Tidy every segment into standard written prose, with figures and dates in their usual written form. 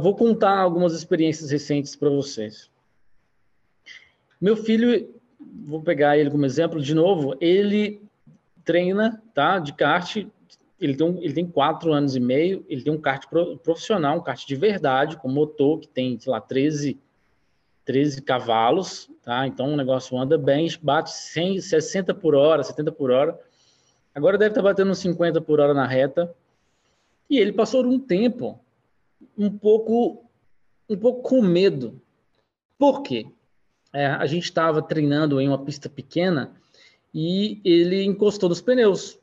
Vou contar algumas experiências recentes para vocês. Meu filho, vou pegar ele como exemplo de novo, ele treina, tá, de kart, ele tem 4 anos e meio, ele tem um kart profissional, um kart de verdade, com motor, que tem, sei lá, 13 cavalos, tá? Então o negócio anda bem, bate 60 por hora, 70 por hora, agora deve estar batendo uns 50 por hora na reta, e ele passou um tempo um pouco com medo. Por quê? A gente estava treinando em uma pista pequena e ele encostou nos pneus,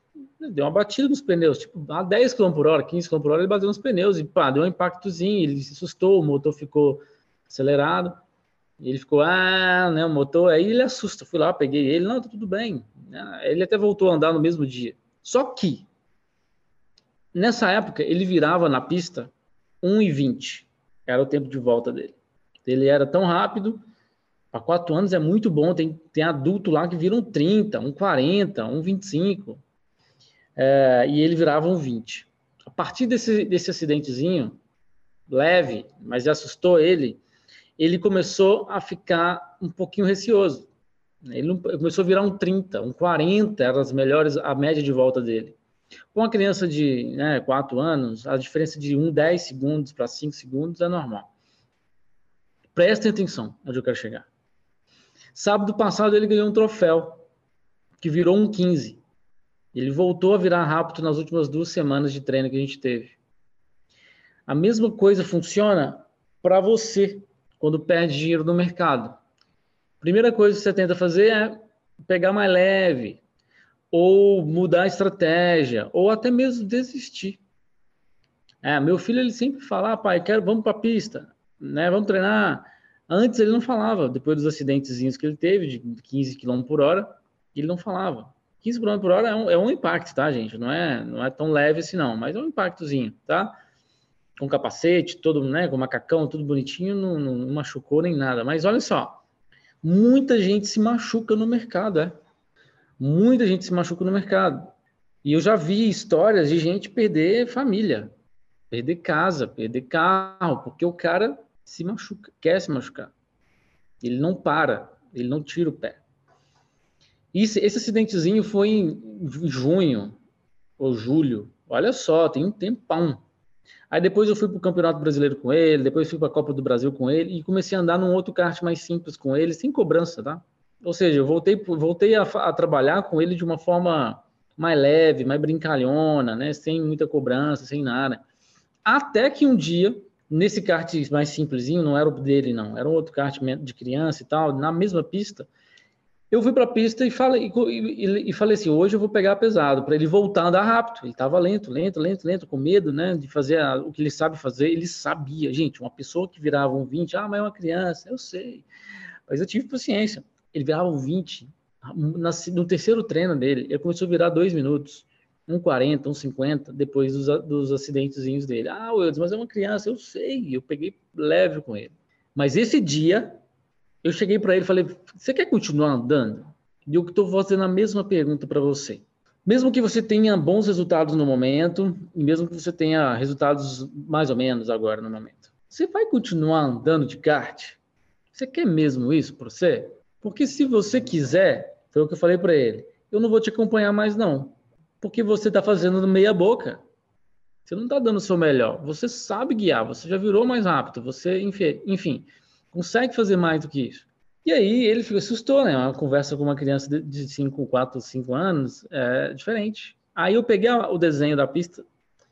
deu uma batida nos pneus, tipo, a 10 km por hora, 15 km por hora, ele bateu nos pneus e pá, deu um impactozinho, ele se assustou, o motor ficou acelerado, ele ficou, né, o motor, aí ele assusta, fui lá, peguei ele, não, tá tudo bem, ele até voltou a andar no mesmo dia, só que, nessa época, ele virava na pista 1,20, era o tempo de volta dele, ele era tão rápido. Para 4 anos é muito bom, tem adulto lá que vira um 30, um 40, um 25, e ele virava um 20. A partir desse acidentezinho, leve, mas assustou ele começou a ficar um pouquinho receoso. Ele começou a virar um 30, um 40, era as melhores, a média de volta dele. Com uma criança de 4 anos, a diferença de 10 segundos para 5 segundos é normal. Prestem atenção onde eu quero chegar. Sábado passado ele ganhou um troféu, que virou um 15. Ele voltou a virar rápido nas últimas 2 semanas de treino que a gente teve. A mesma coisa funciona para você quando perde dinheiro no mercado. Primeira coisa que você tenta fazer é pegar mais leve, ou mudar a estratégia, ou até mesmo desistir. Meu filho ele sempre fala, pai, vamos para a pista, né? Vamos treinar. Antes ele não falava, depois dos acidentezinhos que ele teve, de 15 km por hora, ele não falava. 15 km por hora é um impacto, tá, gente? Não é tão leve assim, não, mas é um impactozinho, tá? Com capacete, todo, né, com macacão, tudo bonitinho, não machucou nem nada. Mas olha só, muita gente se machuca no mercado, Muita gente se machuca no mercado. E eu já vi histórias de gente perder família, perder casa, perder carro, porque o cara se machuca, quer se machucar. Ele não para, ele não tira o pé. Esse acidentezinho foi em junho ou julho. Olha só, tem um tempão. Aí depois eu fui para o Campeonato Brasileiro com ele, depois fui para a Copa do Brasil com ele e comecei a andar num outro kart mais simples com ele, sem cobrança, tá? Ou seja, eu voltei a trabalhar com ele de uma forma mais leve, mais brincalhona, né? Sem muita cobrança, sem nada. Até que um dia, nesse kart mais simplesinho, não era o dele não, era um outro kart de criança e tal, na mesma pista, eu fui para a pista e falei assim, hoje eu vou pegar pesado, para ele voltar a andar rápido. Ele estava lento, com medo, né, de fazer o que ele sabe fazer. Ele sabia, gente, uma pessoa que virava um 20, mas é uma criança, eu sei, mas eu tive paciência. Ele virava um 20, no terceiro treino dele, ele começou a virar 2 minutos. Um 40, um 50, depois dos acidentezinhos dele. Wildes, mas é uma criança, eu sei, eu peguei leve com ele. Mas esse dia, eu cheguei para ele e falei, você quer continuar andando? E eu estou fazendo a mesma pergunta para você. Mesmo que você tenha bons resultados no momento, e mesmo que você tenha resultados mais ou menos agora no momento, você vai continuar andando de kart? Você quer mesmo isso para você? Porque se você quiser, foi o que eu falei para ele, eu não vou te acompanhar mais não. Porque você está fazendo meia boca. Você não está dando o seu melhor. Você sabe guiar, você já virou mais rápido, você, enfim, consegue fazer mais do que isso. E aí ele se assustou, né? Uma conversa com uma criança de 4, 5 anos é diferente. Aí eu peguei o desenho da pista,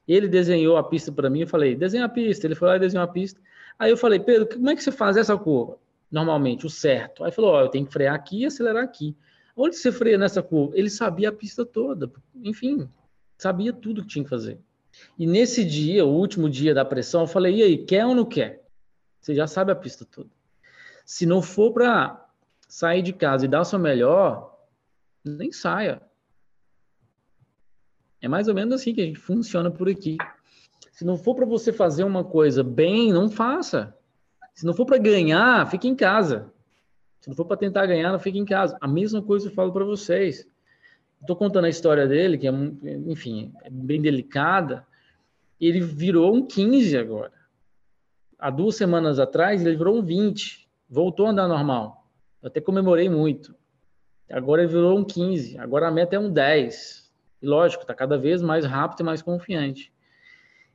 ele desenhou a pista para mim, eu falei, desenha a pista. Ele foi lá e desenhou a pista. Aí eu falei, Pedro, como é que você faz essa curva? Normalmente, o certo. Aí falou, eu tenho que frear aqui e acelerar aqui. Onde você freia nessa curva? Ele sabia a pista toda, enfim, sabia tudo que tinha que fazer. E nesse dia, o último dia da pressão, eu falei, e aí, quer ou não quer? Você já sabe a pista toda. Se não for para sair de casa e dar o seu melhor, nem saia. É mais ou menos assim que a gente funciona por aqui. Se não for para você fazer uma coisa bem, não faça. Se não for para ganhar, fique em casa. Se não for para tentar ganhar, não fique em casa. A mesma coisa eu falo para vocês. Estou contando a história dele, que é, enfim, é bem delicada. Ele virou um 15 agora. há 2 semanas atrás, ele virou um 20, voltou a andar normal. Eu até comemorei muito. Agora ele virou um 15, agora a meta é um 10. E lógico, está cada vez mais rápido e mais confiante.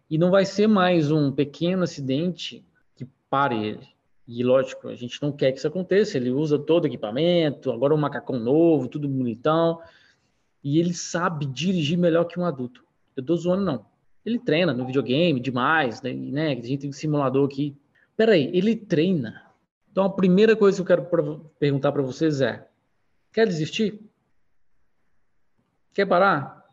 E não vai ser mais um pequeno acidente que pare ele. E lógico, a gente não quer que isso aconteça, ele usa todo o equipamento, agora um macacão novo, tudo bonitão. E ele sabe dirigir melhor que um adulto. Eu tô zoando, não. Ele treina no videogame demais, né? A gente tem um simulador aqui. Peraí, ele treina. Então a primeira coisa que eu quero perguntar para vocês é: quer desistir? Quer parar?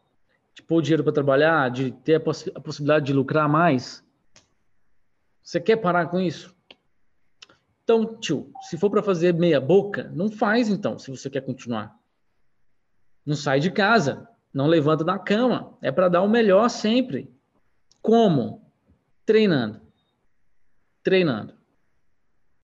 De pôr dinheiro para trabalhar, de ter a possibilidade de lucrar mais? Você quer parar com isso? Então, tio, se for para fazer meia boca, não faz então, se você quer continuar. Não sai de casa, não levanta da cama. É para dar o melhor sempre. Como? Treinando.